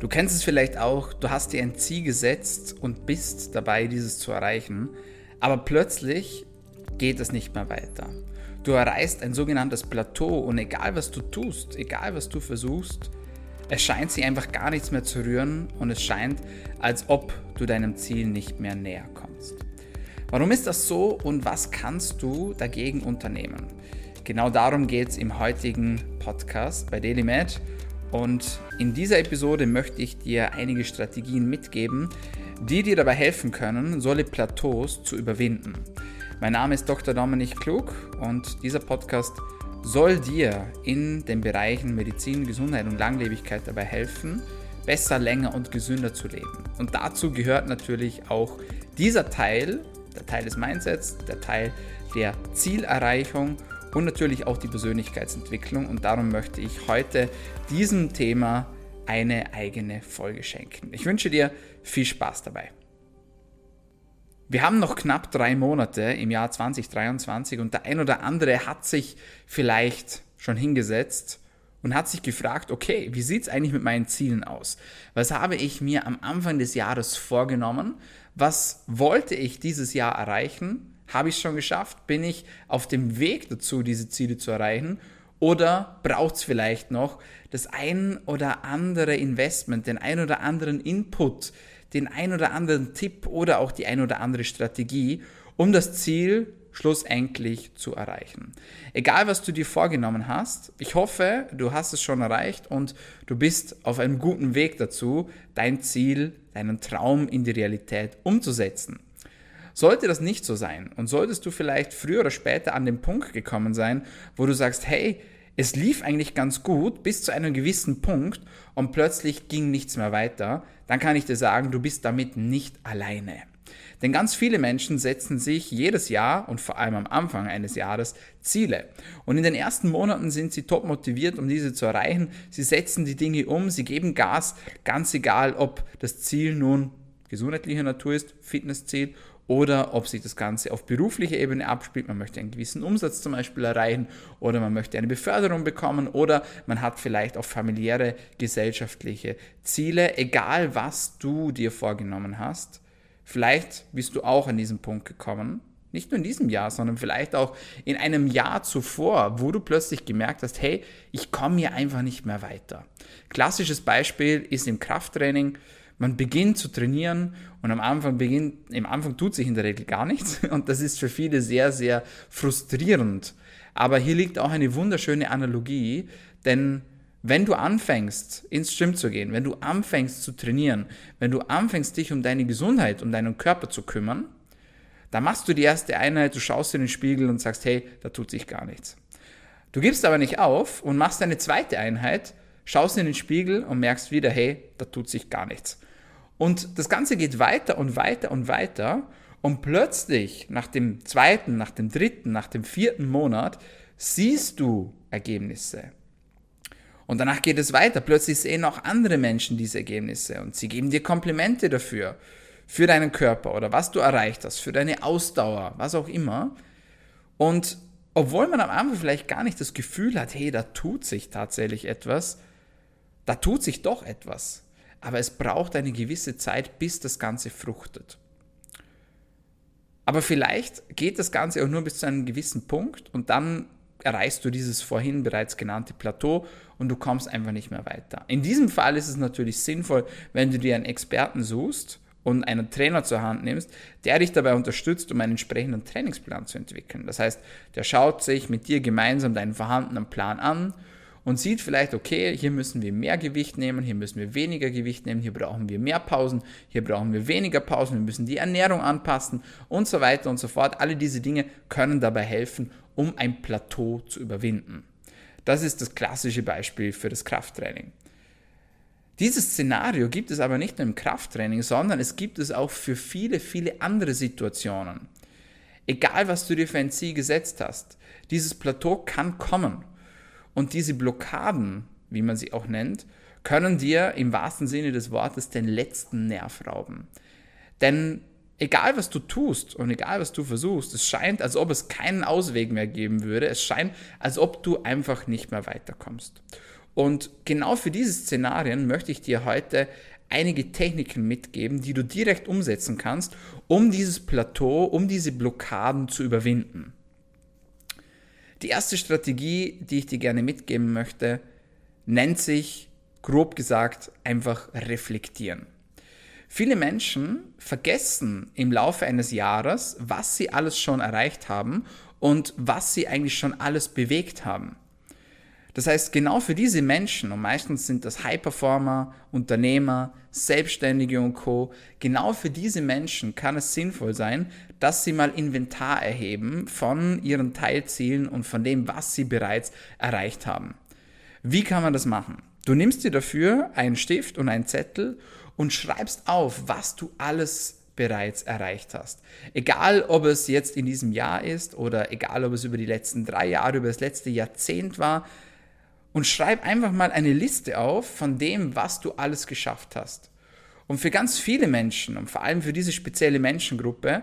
Du kennst es vielleicht auch, du hast dir ein Ziel gesetzt und bist dabei, dieses zu erreichen, aber plötzlich geht es nicht mehr weiter. Du erreichst ein sogenanntes Plateau und egal was du tust, egal was du versuchst, es scheint sich einfach gar nichts mehr zu rühren und es scheint, als ob du deinem Ziel nicht mehr näher kommst. Warum ist das so und was kannst du dagegen unternehmen? Genau darum geht es im heutigen Podcast bei DailyMed und in dieser Episode möchte ich dir einige Strategien mitgeben, die dir dabei helfen können, solche Plateaus zu überwinden. Mein Name ist Dr. Dominik Klug und dieser Podcast soll dir in den Bereichen Medizin, Gesundheit und Langlebigkeit dabei helfen, besser, länger und gesünder zu leben. Und dazu gehört natürlich auch dieser Teil, der Teil des Mindsets, der Teil der Zielerreichung und natürlich auch die Persönlichkeitsentwicklung. Und darum möchte ich heute diesem Thema eine eigene Folge schenken. Ich wünsche dir viel Spaß dabei. Wir haben noch knapp 3 Monate im Jahr 2023 und der ein oder andere hat sich vielleicht schon hingesetzt und hat sich gefragt, okay, wie sieht es eigentlich mit meinen Zielen aus? Was habe ich mir am Anfang des Jahres vorgenommen? Was wollte ich dieses Jahr erreichen? Habe ich es schon geschafft? Bin ich auf dem Weg dazu, diese Ziele zu erreichen? Oder braucht es vielleicht noch das ein oder andere Investment, den ein oder anderen Input, den ein oder anderen Tipp oder auch die ein oder andere Strategie, um das Ziel schlussendlich zu erreichen. Egal, was du dir vorgenommen hast, ich hoffe, du hast es schon erreicht und du bist auf einem guten Weg dazu, dein Ziel, deinen Traum in die Realität umzusetzen. Sollte das nicht so sein und solltest du vielleicht früher oder später an den Punkt gekommen sein, wo du sagst, hey, es lief eigentlich ganz gut bis zu einem gewissen Punkt und plötzlich ging nichts mehr weiter, dann kann ich dir sagen, du bist damit nicht alleine. Denn ganz viele Menschen setzen sich jedes Jahr und vor allem am Anfang eines Jahres Ziele. Und in den ersten Monaten sind sie top motiviert, um diese zu erreichen. Sie setzen die Dinge um, sie geben Gas, ganz egal, ob das Ziel nun gesundheitlicher Natur ist, Fitnessziel, oder ob sich das Ganze auf beruflicher Ebene abspielt, man möchte einen gewissen Umsatz zum Beispiel erreichen oder man möchte eine Beförderung bekommen oder man hat vielleicht auch familiäre, gesellschaftliche Ziele, egal was du dir vorgenommen hast. Vielleicht bist du auch an diesen Punkt gekommen, nicht nur in diesem Jahr, sondern vielleicht auch in einem Jahr zuvor, wo du plötzlich gemerkt hast, hey, ich komme hier einfach nicht mehr weiter. Klassisches Beispiel ist im Krafttraining. Man beginnt zu trainieren und am Anfang tut sich in der Regel gar nichts und das ist für viele sehr, sehr frustrierend. Aber hier liegt auch eine wunderschöne Analogie, denn wenn du anfängst, ins Gym zu gehen, wenn du anfängst zu trainieren, wenn du anfängst, dich um deine Gesundheit, um deinen Körper zu kümmern, dann machst du die erste Einheit, du schaust in den Spiegel und sagst, hey, da tut sich gar nichts. Du gibst aber nicht auf und machst eine zweite Einheit, schaust in den Spiegel und merkst wieder, hey, da tut sich gar nichts. Und das Ganze geht weiter und weiter und weiter und plötzlich nach dem zweiten, nach dem dritten, nach dem vierten Monat siehst du Ergebnisse. Und danach geht es weiter. Plötzlich sehen auch andere Menschen diese Ergebnisse und sie geben dir Komplimente dafür, für deinen Körper oder was du erreicht hast, für deine Ausdauer, was auch immer. Und obwohl man am Anfang vielleicht gar nicht das Gefühl hat, hey, da tut sich tatsächlich etwas, da tut sich doch etwas. Aber es braucht eine gewisse Zeit, bis das Ganze fruchtet. Aber vielleicht geht das Ganze auch nur bis zu einem gewissen Punkt und dann erreichst du dieses vorhin bereits genannte Plateau und du kommst einfach nicht mehr weiter. In diesem Fall ist es natürlich sinnvoll, wenn du dir einen Experten suchst und einen Trainer zur Hand nimmst, der dich dabei unterstützt, um einen entsprechenden Trainingsplan zu entwickeln. Das heißt, der schaut sich mit dir gemeinsam deinen vorhandenen Plan an und sieht vielleicht, okay, hier müssen wir mehr Gewicht nehmen, hier müssen wir weniger Gewicht nehmen, hier brauchen wir mehr Pausen, hier brauchen wir weniger Pausen, wir müssen die Ernährung anpassen und so weiter und so fort. Alle diese Dinge können dabei helfen, um ein Plateau zu überwinden. Das ist das klassische Beispiel für das Krafttraining. Dieses Szenario gibt es aber nicht nur im Krafttraining, sondern es gibt es auch für viele, viele andere Situationen. Egal, was du dir für ein Ziel gesetzt hast, dieses Plateau kann kommen. Und diese Blockaden, wie man sie auch nennt, können dir im wahrsten Sinne des Wortes den letzten Nerv rauben. Denn egal, was du tust und egal, was du versuchst, es scheint, als ob es keinen Ausweg mehr geben würde. Es scheint, als ob du einfach nicht mehr weiterkommst. Und genau für diese Szenarien möchte ich dir heute einige Techniken mitgeben, die du direkt umsetzen kannst, um dieses Plateau, um diese Blockaden zu überwinden. Die erste Strategie, die ich dir gerne mitgeben möchte, nennt sich, grob gesagt, einfach reflektieren. Viele Menschen vergessen im Laufe eines Jahres, was sie alles schon erreicht haben und was sie eigentlich schon alles bewegt haben. Das heißt, genau für diese Menschen, und meistens sind das High-Performer, Unternehmer, Selbstständige und Co., genau für diese Menschen kann es sinnvoll sein, dass sie mal Inventar erheben von ihren Teilzielen und von dem, was sie bereits erreicht haben. Wie kann man das machen? Du nimmst dir dafür einen Stift und einen Zettel und schreibst auf, was du alles bereits erreicht hast. Egal, ob es jetzt in diesem Jahr ist oder egal, ob es über die letzten 3 Jahre, über das letzte Jahrzehnt war, und schreib einfach mal eine Liste auf von dem, was du alles geschafft hast. Und für ganz viele Menschen und vor allem für diese spezielle Menschengruppe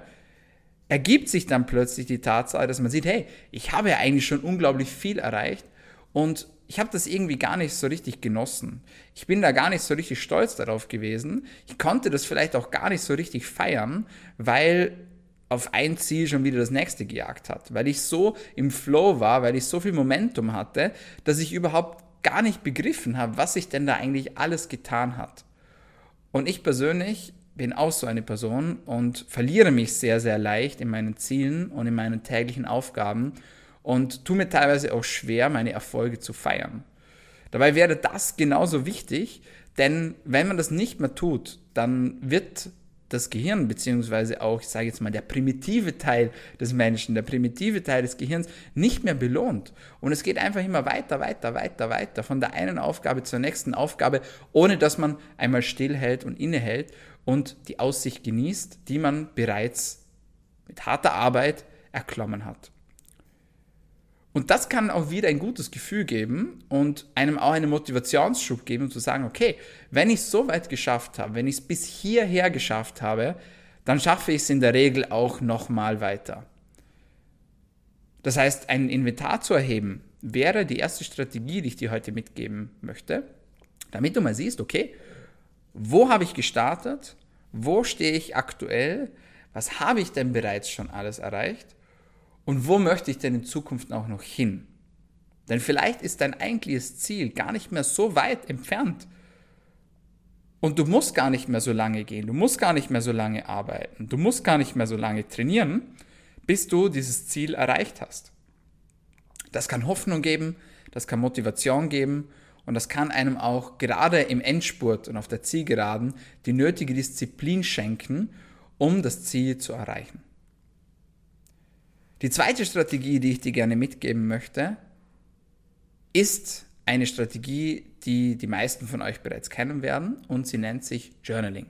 ergibt sich dann plötzlich die Tatsache, dass man sieht, hey, ich habe ja eigentlich schon unglaublich viel erreicht und ich habe das irgendwie gar nicht so richtig genossen. Ich bin da gar nicht so richtig stolz darauf gewesen. Ich konnte das vielleicht auch gar nicht so richtig feiern, weil auf ein Ziel schon wieder das nächste gejagt hat, weil ich so im Flow war, weil ich so viel Momentum hatte, dass ich überhaupt gar nicht begriffen habe, was sich denn da eigentlich alles getan hat. Und ich persönlich bin auch so eine Person und verliere mich sehr, sehr leicht in meinen Zielen und in meinen täglichen Aufgaben und tue mir teilweise auch schwer, meine Erfolge zu feiern. Dabei wäre das genauso wichtig, denn wenn man das nicht mehr tut, dann wird das Gehirn, beziehungsweise auch, ich sage jetzt mal, der primitive Teil des Menschen, der primitive Teil des Gehirns, nicht mehr belohnt. Und es geht einfach immer weiter, von der einen Aufgabe zur nächsten Aufgabe, ohne dass man einmal stillhält und innehält und die Aussicht genießt, die man bereits mit harter Arbeit erklommen hat. Und das kann auch wieder ein gutes Gefühl geben und einem auch einen Motivationsschub geben, um zu sagen, okay, wenn ich es so weit geschafft habe, wenn ich es bis hierher geschafft habe, dann schaffe ich es in der Regel auch nochmal weiter. Das heißt, ein Inventar zu erheben, wäre die erste Strategie, die ich dir heute mitgeben möchte, damit du mal siehst, okay, wo habe ich gestartet, wo stehe ich aktuell, was habe ich denn bereits schon alles erreicht? Und wo möchte ich denn in Zukunft auch noch hin? Denn vielleicht ist dein eigentliches Ziel gar nicht mehr so weit entfernt. Und du musst gar nicht mehr so lange gehen, du musst gar nicht mehr so lange arbeiten, du musst gar nicht mehr so lange trainieren, bis du dieses Ziel erreicht hast. Das kann Hoffnung geben, das kann Motivation geben und das kann einem auch gerade im Endspurt und auf der Zielgeraden die nötige Disziplin schenken, um das Ziel zu erreichen. Die zweite Strategie, die ich dir gerne mitgeben möchte, ist eine Strategie, die die meisten von euch bereits kennen werden und sie nennt sich Journaling.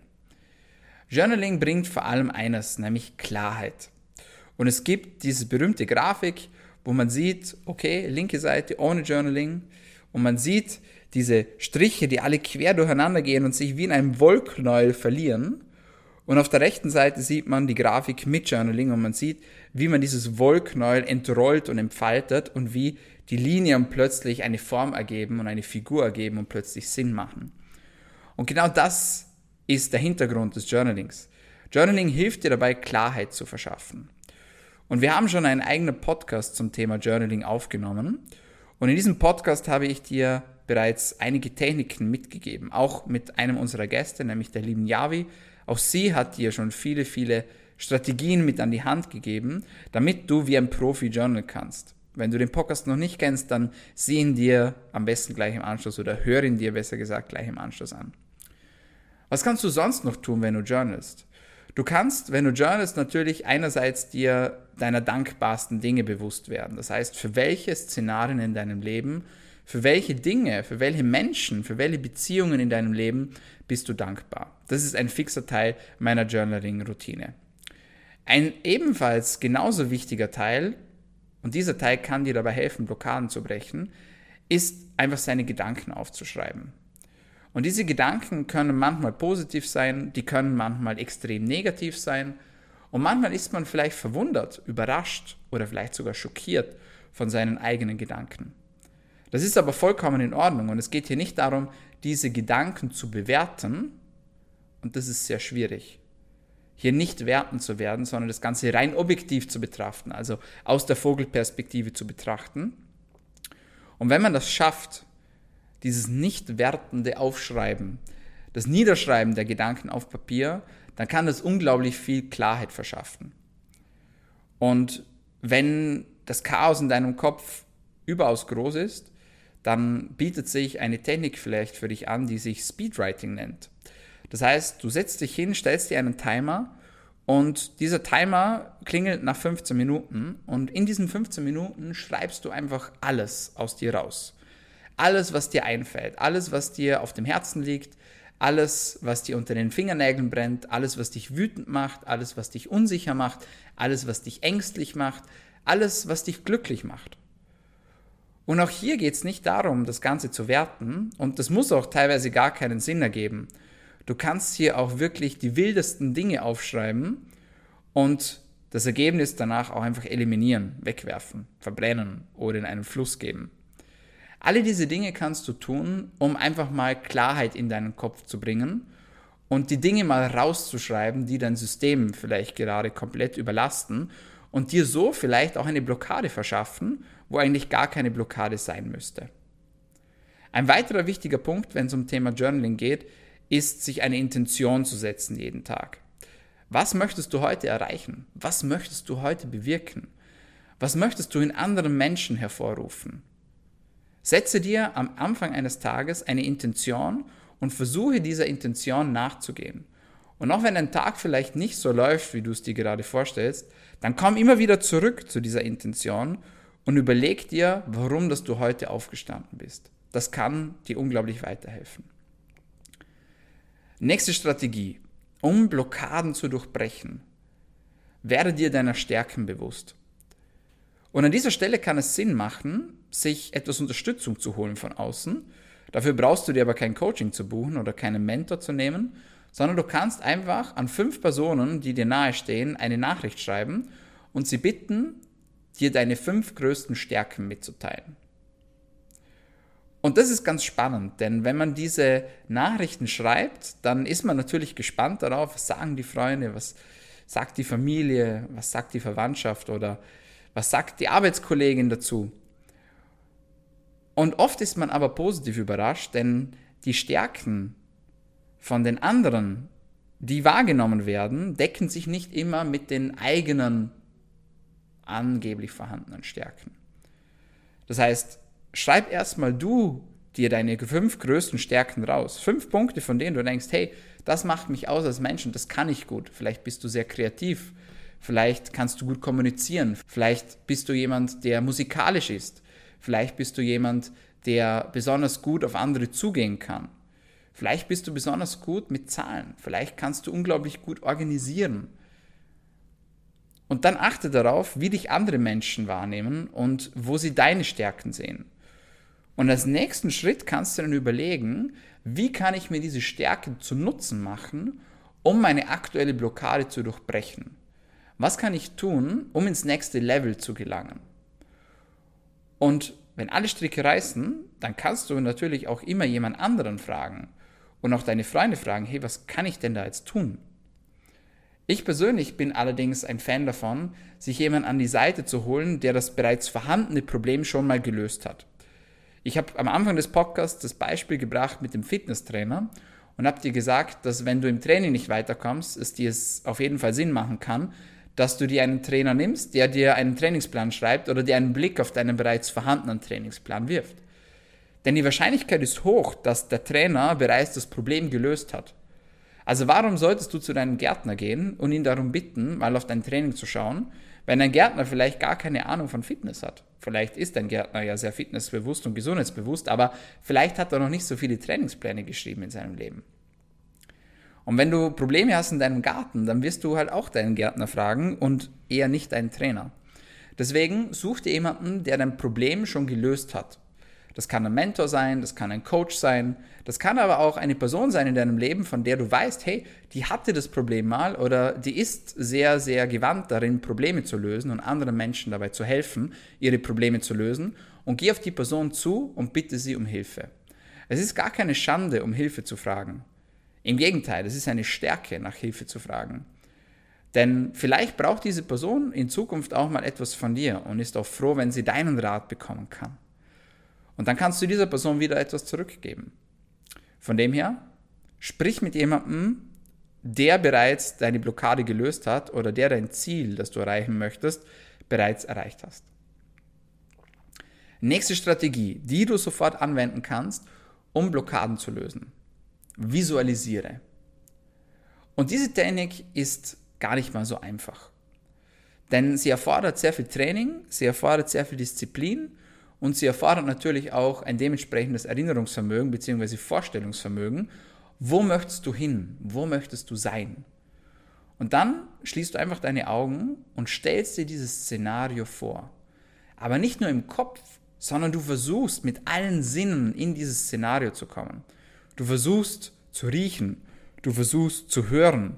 Journaling bringt vor allem eines, nämlich Klarheit. Und es gibt diese berühmte Grafik, wo man sieht, okay, linke Seite ohne Journaling und man sieht diese Striche, die alle quer durcheinander gehen und sich wie in einem Wollknäuel verlieren. Und auf der rechten Seite sieht man die Grafik mit Journaling und man sieht, wie man dieses Wollknäuel entrollt und entfaltet und wie die Linien plötzlich eine Form ergeben und eine Figur ergeben und plötzlich Sinn machen. Und genau das ist der Hintergrund des Journalings. Journaling hilft dir dabei, Klarheit zu verschaffen. Und wir haben schon einen eigenen Podcast zum Thema Journaling aufgenommen. Und in diesem Podcast habe ich dir bereits einige Techniken mitgegeben, auch mit einem unserer Gäste, nämlich der lieben Javi. Auch sie hat dir schon viele, viele Strategien mit an die Hand gegeben, damit du wie ein Profi journalen kannst. Wenn du den Podcast noch nicht kennst, dann sieh ihn dir am besten gleich im Anschluss oder hör ihn dir besser gesagt gleich im Anschluss an. Was kannst du sonst noch tun, wenn du journalst? Du kannst, wenn du journalst, natürlich einerseits dir deiner dankbarsten Dinge bewusst werden. Das heißt, für welche Szenarien in deinem Leben, für welche Dinge, für welche Menschen, für welche Beziehungen in deinem Leben bist du dankbar. Das ist ein fixer Teil meiner Journaling-Routine. Ein ebenfalls genauso wichtiger Teil, und dieser Teil kann dir dabei helfen, Blockaden zu brechen, ist einfach seine Gedanken aufzuschreiben. Und diese Gedanken können manchmal positiv sein, die können manchmal extrem negativ sein und manchmal ist man vielleicht verwundert, überrascht oder vielleicht sogar schockiert von seinen eigenen Gedanken. Das ist aber vollkommen in Ordnung und es geht hier nicht darum, diese Gedanken zu bewerten, und das ist sehr schwierig, hier nicht werten zu werden, sondern das Ganze rein objektiv zu betrachten, also aus der Vogelperspektive zu betrachten. Und wenn man das schafft, dieses nicht wertende Aufschreiben, das Niederschreiben der Gedanken auf Papier, dann kann das unglaublich viel Klarheit verschaffen. Und wenn das Chaos in deinem Kopf überaus groß ist, dann bietet sich eine Technik vielleicht für dich an, die sich Speedwriting nennt. Das heißt, du setzt dich hin, stellst dir einen Timer und dieser Timer klingelt nach 15 Minuten und in diesen 15 Minuten schreibst du einfach alles aus dir raus. Alles, was dir einfällt, alles, was dir auf dem Herzen liegt, alles, was dir unter den Fingernägeln brennt, alles, was dich wütend macht, alles, was dich unsicher macht, alles, was dich ängstlich macht, alles, was dich glücklich macht. Und auch hier geht es nicht darum, das Ganze zu werten und das muss auch teilweise gar keinen Sinn ergeben. Du kannst hier auch wirklich die wildesten Dinge aufschreiben und das Ergebnis danach auch einfach eliminieren, wegwerfen, verbrennen oder in einen Fluss geben. Alle diese Dinge kannst du tun, um einfach mal Klarheit in deinen Kopf zu bringen und die Dinge mal rauszuschreiben, die dein System vielleicht gerade komplett überlasten und dir so vielleicht auch eine Blockade verschaffen, wo eigentlich gar keine Blockade sein müsste. Ein weiterer wichtiger Punkt, wenn es um Thema Journaling geht, ist, sich eine Intention zu setzen jeden Tag. Was möchtest du heute erreichen? Was möchtest du heute bewirken? Was möchtest du in anderen Menschen hervorrufen? Setze dir am Anfang eines Tages eine Intention und versuche dieser Intention nachzugehen. Und auch wenn dein Tag vielleicht nicht so läuft, wie du es dir gerade vorstellst, dann komm immer wieder zurück zu dieser Intention und überleg dir, warum dass du heute aufgestanden bist. Das kann dir unglaublich weiterhelfen. Nächste Strategie, um Blockaden zu durchbrechen. Werde dir deiner Stärken bewusst. Und an dieser Stelle kann es Sinn machen, sich etwas Unterstützung zu holen von außen. Dafür brauchst du dir aber kein Coaching zu buchen oder keinen Mentor zu nehmen, sondern du kannst einfach an 5 Personen, die dir nahestehen, eine Nachricht schreiben und sie bitten, dir deine 5 größten Stärken mitzuteilen. Und das ist ganz spannend, denn wenn man diese Nachrichten schreibt, dann ist man natürlich gespannt darauf, was sagen die Freunde, was sagt die Familie, was sagt die Verwandtschaft oder was sagt die Arbeitskollegin dazu. Und oft ist man aber positiv überrascht, denn die Stärken von den anderen, die wahrgenommen werden, decken sich nicht immer mit den eigenen angeblich vorhandenen Stärken. Das heißt, schreib erstmal du dir deine 5 größten Stärken raus. 5 Punkte, von denen du denkst, hey, das macht mich aus als Mensch und das kann ich gut. Vielleicht bist du sehr kreativ, vielleicht kannst du gut kommunizieren, vielleicht bist du jemand, der musikalisch ist, vielleicht bist du jemand, der besonders gut auf andere zugehen kann, vielleicht bist du besonders gut mit Zahlen, vielleicht kannst du unglaublich gut organisieren. Und dann achte darauf, wie dich andere Menschen wahrnehmen und wo sie deine Stärken sehen. Und als nächsten Schritt kannst du dann überlegen, wie kann ich mir diese Stärke zu Nutzen machen, um meine aktuelle Blockade zu durchbrechen? Was kann ich tun, um ins nächste Level zu gelangen? Und wenn alle Stricke reißen, dann kannst du natürlich auch immer jemand anderen fragen und auch deine Freunde fragen, hey, was kann ich denn da jetzt tun? Ich persönlich bin allerdings ein Fan davon, sich jemanden an die Seite zu holen, der das bereits vorhandene Problem schon mal gelöst hat. Ich habe am Anfang des Podcasts das Beispiel gebracht mit dem Fitnesstrainer und habe dir gesagt, dass wenn du im Training nicht weiterkommst, es dir auf jeden Fall Sinn machen kann, dass du dir einen Trainer nimmst, der dir einen Trainingsplan schreibt oder dir einen Blick auf deinen bereits vorhandenen Trainingsplan wirft. Denn die Wahrscheinlichkeit ist hoch, dass der Trainer bereits das Problem gelöst hat. Also warum solltest du zu deinem Gärtner gehen und ihn darum bitten, mal auf dein Training zu schauen, wenn dein Gärtner vielleicht gar keine Ahnung von Fitness hat? Vielleicht ist dein Gärtner ja sehr fitnessbewusst und gesundheitsbewusst, aber vielleicht hat er noch nicht so viele Trainingspläne geschrieben in seinem Leben. Und wenn du Probleme hast in deinem Garten, dann wirst du halt auch deinen Gärtner fragen und eher nicht deinen Trainer. Deswegen such dir jemanden, der dein Problem schon gelöst hat. Das kann ein Mentor sein, das kann ein Coach sein, das kann aber auch eine Person sein in deinem Leben, von der du weißt, hey, die hatte das Problem mal oder die ist sehr, sehr gewandt darin, Probleme zu lösen und anderen Menschen dabei zu helfen, ihre Probleme zu lösen. und geh auf die Person zu und bitte sie um Hilfe. Es ist gar keine Schande, um Hilfe zu fragen. Im Gegenteil, es ist eine Stärke, nach Hilfe zu fragen. Denn vielleicht braucht diese Person in Zukunft auch mal etwas von dir und ist auch froh, wenn sie deinen Rat bekommen kann. Und dann kannst du dieser Person wieder etwas zurückgeben. Von dem her, sprich mit jemandem, der bereits deine Blockade gelöst hat oder der dein Ziel, das du erreichen möchtest, bereits erreicht hast. Nächste Strategie, die du sofort anwenden kannst, um Blockaden zu lösen. Visualisiere. Und diese Technik ist gar nicht mal so einfach. Denn sie erfordert sehr viel Training, sie erfordert sehr viel Disziplin und sie erfordert natürlich auch ein dementsprechendes Erinnerungsvermögen bzw. Vorstellungsvermögen. Wo möchtest du hin? Wo möchtest du sein? Und dann schließt du einfach deine Augen und stellst dir dieses Szenario vor. Aber nicht nur im Kopf, sondern du versuchst mit allen Sinnen in dieses Szenario zu kommen. Du versuchst zu riechen, du versuchst zu hören,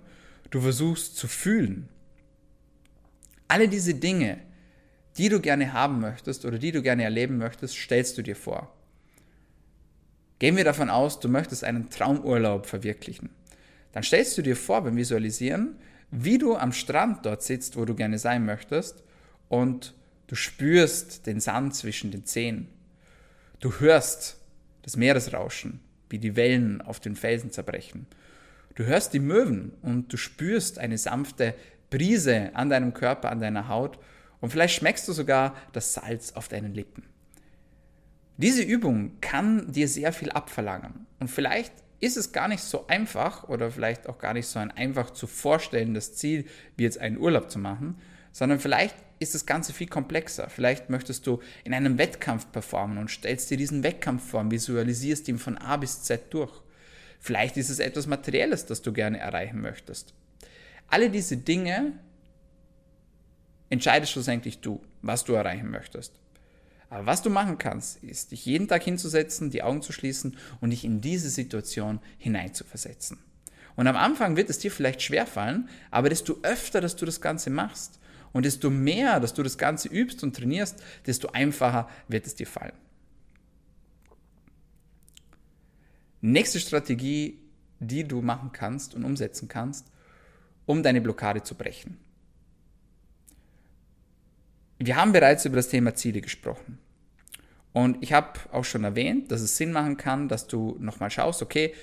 du versuchst zu fühlen. Alle diese Dinge, die du gerne haben möchtest oder die du gerne erleben möchtest, stellst du dir vor. Gehen wir davon aus, du möchtest einen Traumurlaub verwirklichen. Dann stellst du dir vor beim Visualisieren, wie du am Strand dort sitzt, wo du gerne sein möchtest, und du spürst den Sand zwischen den Zehen. Du hörst das Meeresrauschen, wie die Wellen auf den Felsen zerbrechen. Du hörst die Möwen und du spürst eine sanfte Brise an deinem Körper, an deiner Haut, und vielleicht schmeckst du sogar das Salz auf deinen Lippen. Diese Übung kann dir sehr viel abverlangen und vielleicht ist es gar nicht so einfach oder vielleicht auch gar nicht so ein einfach zu vorstellendes Ziel, wie jetzt einen Urlaub zu machen, sondern vielleicht ist das Ganze viel komplexer. Vielleicht möchtest du in einem Wettkampf performen und stellst dir diesen Wettkampf vor und visualisierst ihn von A bis Z durch. Vielleicht ist es etwas Materielles, das du gerne erreichen möchtest. Alle diese Dinge entscheidest schlussendlich du, was du erreichen möchtest. Aber was du machen kannst, ist, dich jeden Tag hinzusetzen, die Augen zu schließen und dich in diese Situation hineinzuversetzen. Und am Anfang wird es dir vielleicht schwerfallen, aber desto öfter, dass du das Ganze machst und desto mehr, dass du das Ganze übst und trainierst, desto einfacher wird es dir fallen. Nächste Strategie, die du machen kannst und umsetzen kannst, um deine Blockade zu brechen. Wir haben bereits über das Thema Ziele gesprochen und ich habe auch schon erwähnt, dass es Sinn machen kann, dass du nochmal schaust, okay,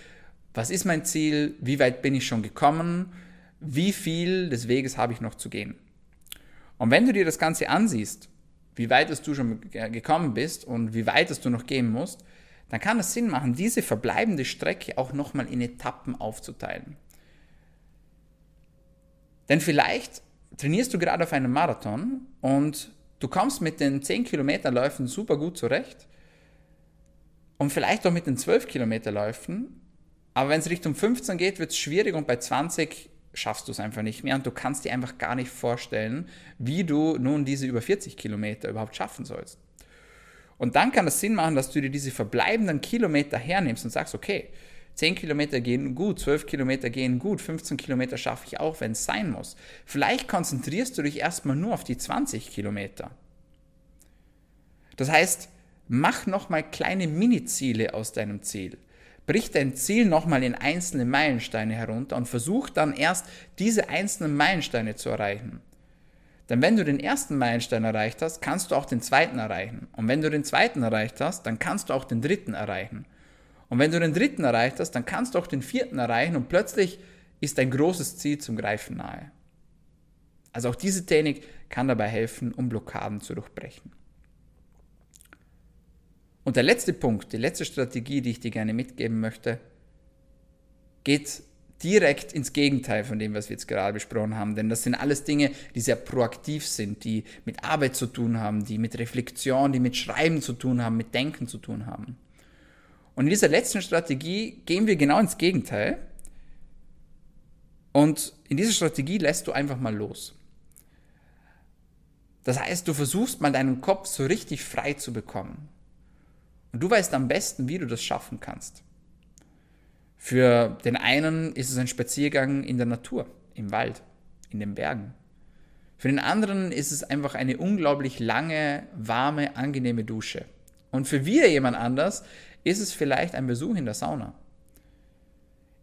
was ist mein Ziel, wie weit bin ich schon gekommen, wie viel des Weges habe ich noch zu gehen. Und wenn du dir das Ganze ansiehst, wie weit du schon gekommen bist und wie weit du noch gehen musst, dann kann es Sinn machen, diese verbleibende Strecke auch nochmal in Etappen aufzuteilen. Denn vielleicht trainierst du gerade auf einem Marathon und du kommst mit den 10-Kilometer-Läufen super gut zurecht und vielleicht auch mit den 12-Kilometer-Läufen, aber wenn es Richtung 15 geht, wird es schwierig und bei 20 schaffst du es einfach nicht mehr und du kannst dir einfach gar nicht vorstellen, wie du nun diese über 40 Kilometer überhaupt schaffen sollst. Und dann kann es Sinn machen, dass du dir diese verbleibenden Kilometer hernimmst und sagst, okay, 10 Kilometer gehen gut, 12 Kilometer gehen gut, 15 Kilometer schaffe ich auch, wenn es sein muss. Vielleicht konzentrierst du dich erstmal nur auf die 20 Kilometer. Das heißt, mach nochmal kleine Mini-Ziele aus deinem Ziel. Brich dein Ziel nochmal in einzelne Meilensteine herunter und versuch dann erst, diese einzelnen Meilensteine zu erreichen. Denn wenn du den ersten Meilenstein erreicht hast, kannst du auch den zweiten erreichen. Und wenn du den zweiten erreicht hast, dann kannst du auch den dritten erreichen. Und wenn du den dritten erreicht hast, dann kannst du auch den vierten erreichen und plötzlich ist dein großes Ziel zum Greifen nahe. Also auch diese Technik kann dabei helfen, um Blockaden zu durchbrechen. Und der letzte Punkt, die letzte Strategie, die ich dir gerne mitgeben möchte, geht direkt ins Gegenteil von dem, was wir jetzt gerade besprochen haben. Denn das sind alles Dinge, die sehr proaktiv sind, die mit Arbeit zu tun haben, die mit Reflexion, die mit Schreiben zu tun haben, mit Denken zu tun haben. Und in dieser letzten Strategie gehen wir genau ins Gegenteil. Und in dieser Strategie lässt du einfach mal los. Das heißt, du versuchst mal deinen Kopf so richtig frei zu bekommen. Und du weißt am besten, wie du das schaffen kannst. Für den einen ist es ein Spaziergang in der Natur, im Wald, in den Bergen. Für den anderen ist es einfach eine unglaublich lange, warme, angenehme Dusche. Und für wieder jemand anders ist es vielleicht ein Besuch in der Sauna.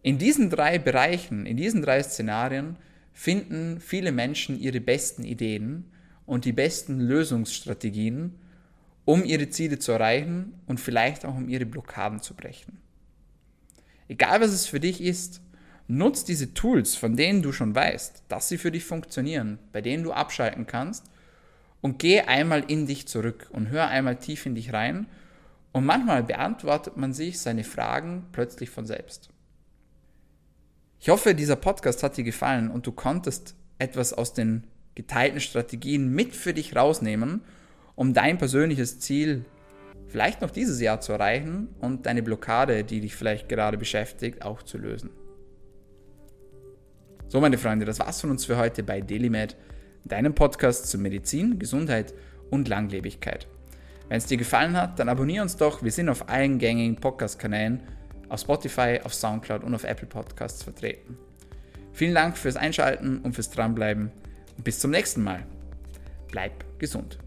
In diesen drei Bereichen, in diesen drei Szenarien finden viele Menschen ihre besten Ideen und die besten Lösungsstrategien, um ihre Ziele zu erreichen und vielleicht auch um ihre Blockaden zu brechen. Egal was es für dich ist, nutz diese Tools, von denen du schon weißt, dass sie für dich funktionieren, bei denen du abschalten kannst, und geh einmal in dich zurück und hör einmal tief in dich rein, und manchmal beantwortet man sich seine Fragen plötzlich von selbst. Ich hoffe, dieser Podcast hat dir gefallen und du konntest etwas aus den geteilten Strategien mit für dich rausnehmen, um dein persönliches Ziel vielleicht noch dieses Jahr zu erreichen und deine Blockade, die dich vielleicht gerade beschäftigt, auch zu lösen. So, meine Freunde, das war's von uns für heute bei DailyMed, deinem Podcast zu Medizin, Gesundheit und Langlebigkeit. Wenn es dir gefallen hat, dann abonniere uns doch. Wir sind auf allen gängigen Podcast-Kanälen, auf Spotify, auf Soundcloud und auf Apple Podcasts vertreten. Vielen Dank fürs Einschalten und fürs Dranbleiben. Und bis zum nächsten Mal. Bleib gesund.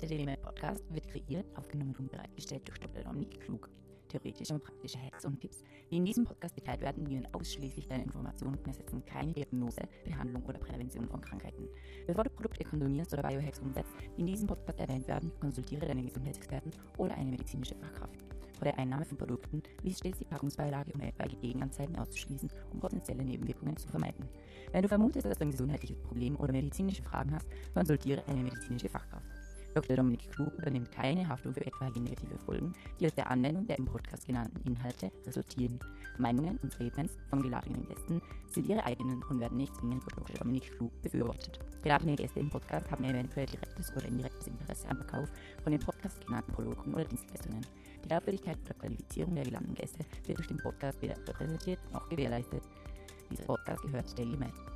Der DailyMed-Podcast wird kreiert, aufgenommen und bereitgestellt durch Dr. Dominik Klug. Theoretische und praktische Hacks und Tipps, die in diesem Podcast geteilt werden, dienen ausschließlich deiner Information und ersetzen keine Diagnose, Behandlung oder Prävention von Krankheiten. Bevor du Produkte konsumierst oder Biohacks umsetzt, die in diesem Podcast erwähnt werden, konsultiere deinen Gesundheitsexperten oder eine medizinische Fachkraft. Vor der Einnahme von Produkten lies stets die Packungsbeilage, um etwaige Gegenanzeigen auszuschließen, um potenzielle Nebenwirkungen zu vermeiden. Wenn du vermutest, dass du ein gesundheitliches Problem oder medizinische Fragen hast, konsultiere eine medizinische Fachkraft. Dr. Dominik Klug übernimmt keine Haftung für etwaige negative Folgen, die aus der Anwendung der im Podcast genannten Inhalte resultieren. Meinungen und Statements von geladenen Gästen sind ihre eigenen und werden nicht zwingend von Dr. Dominik Klug befürwortet. Geladene Gäste im Podcast haben eventuell direktes oder indirektes Interesse am Verkauf von den Podcast genannten Produkten oder Dienstleistungen. Die Glaubwürdigkeit oder Qualifizierung der geladenen Gäste wird durch den Podcast weder repräsentiert noch gewährleistet. Dieser Podcast gehört DailyMed.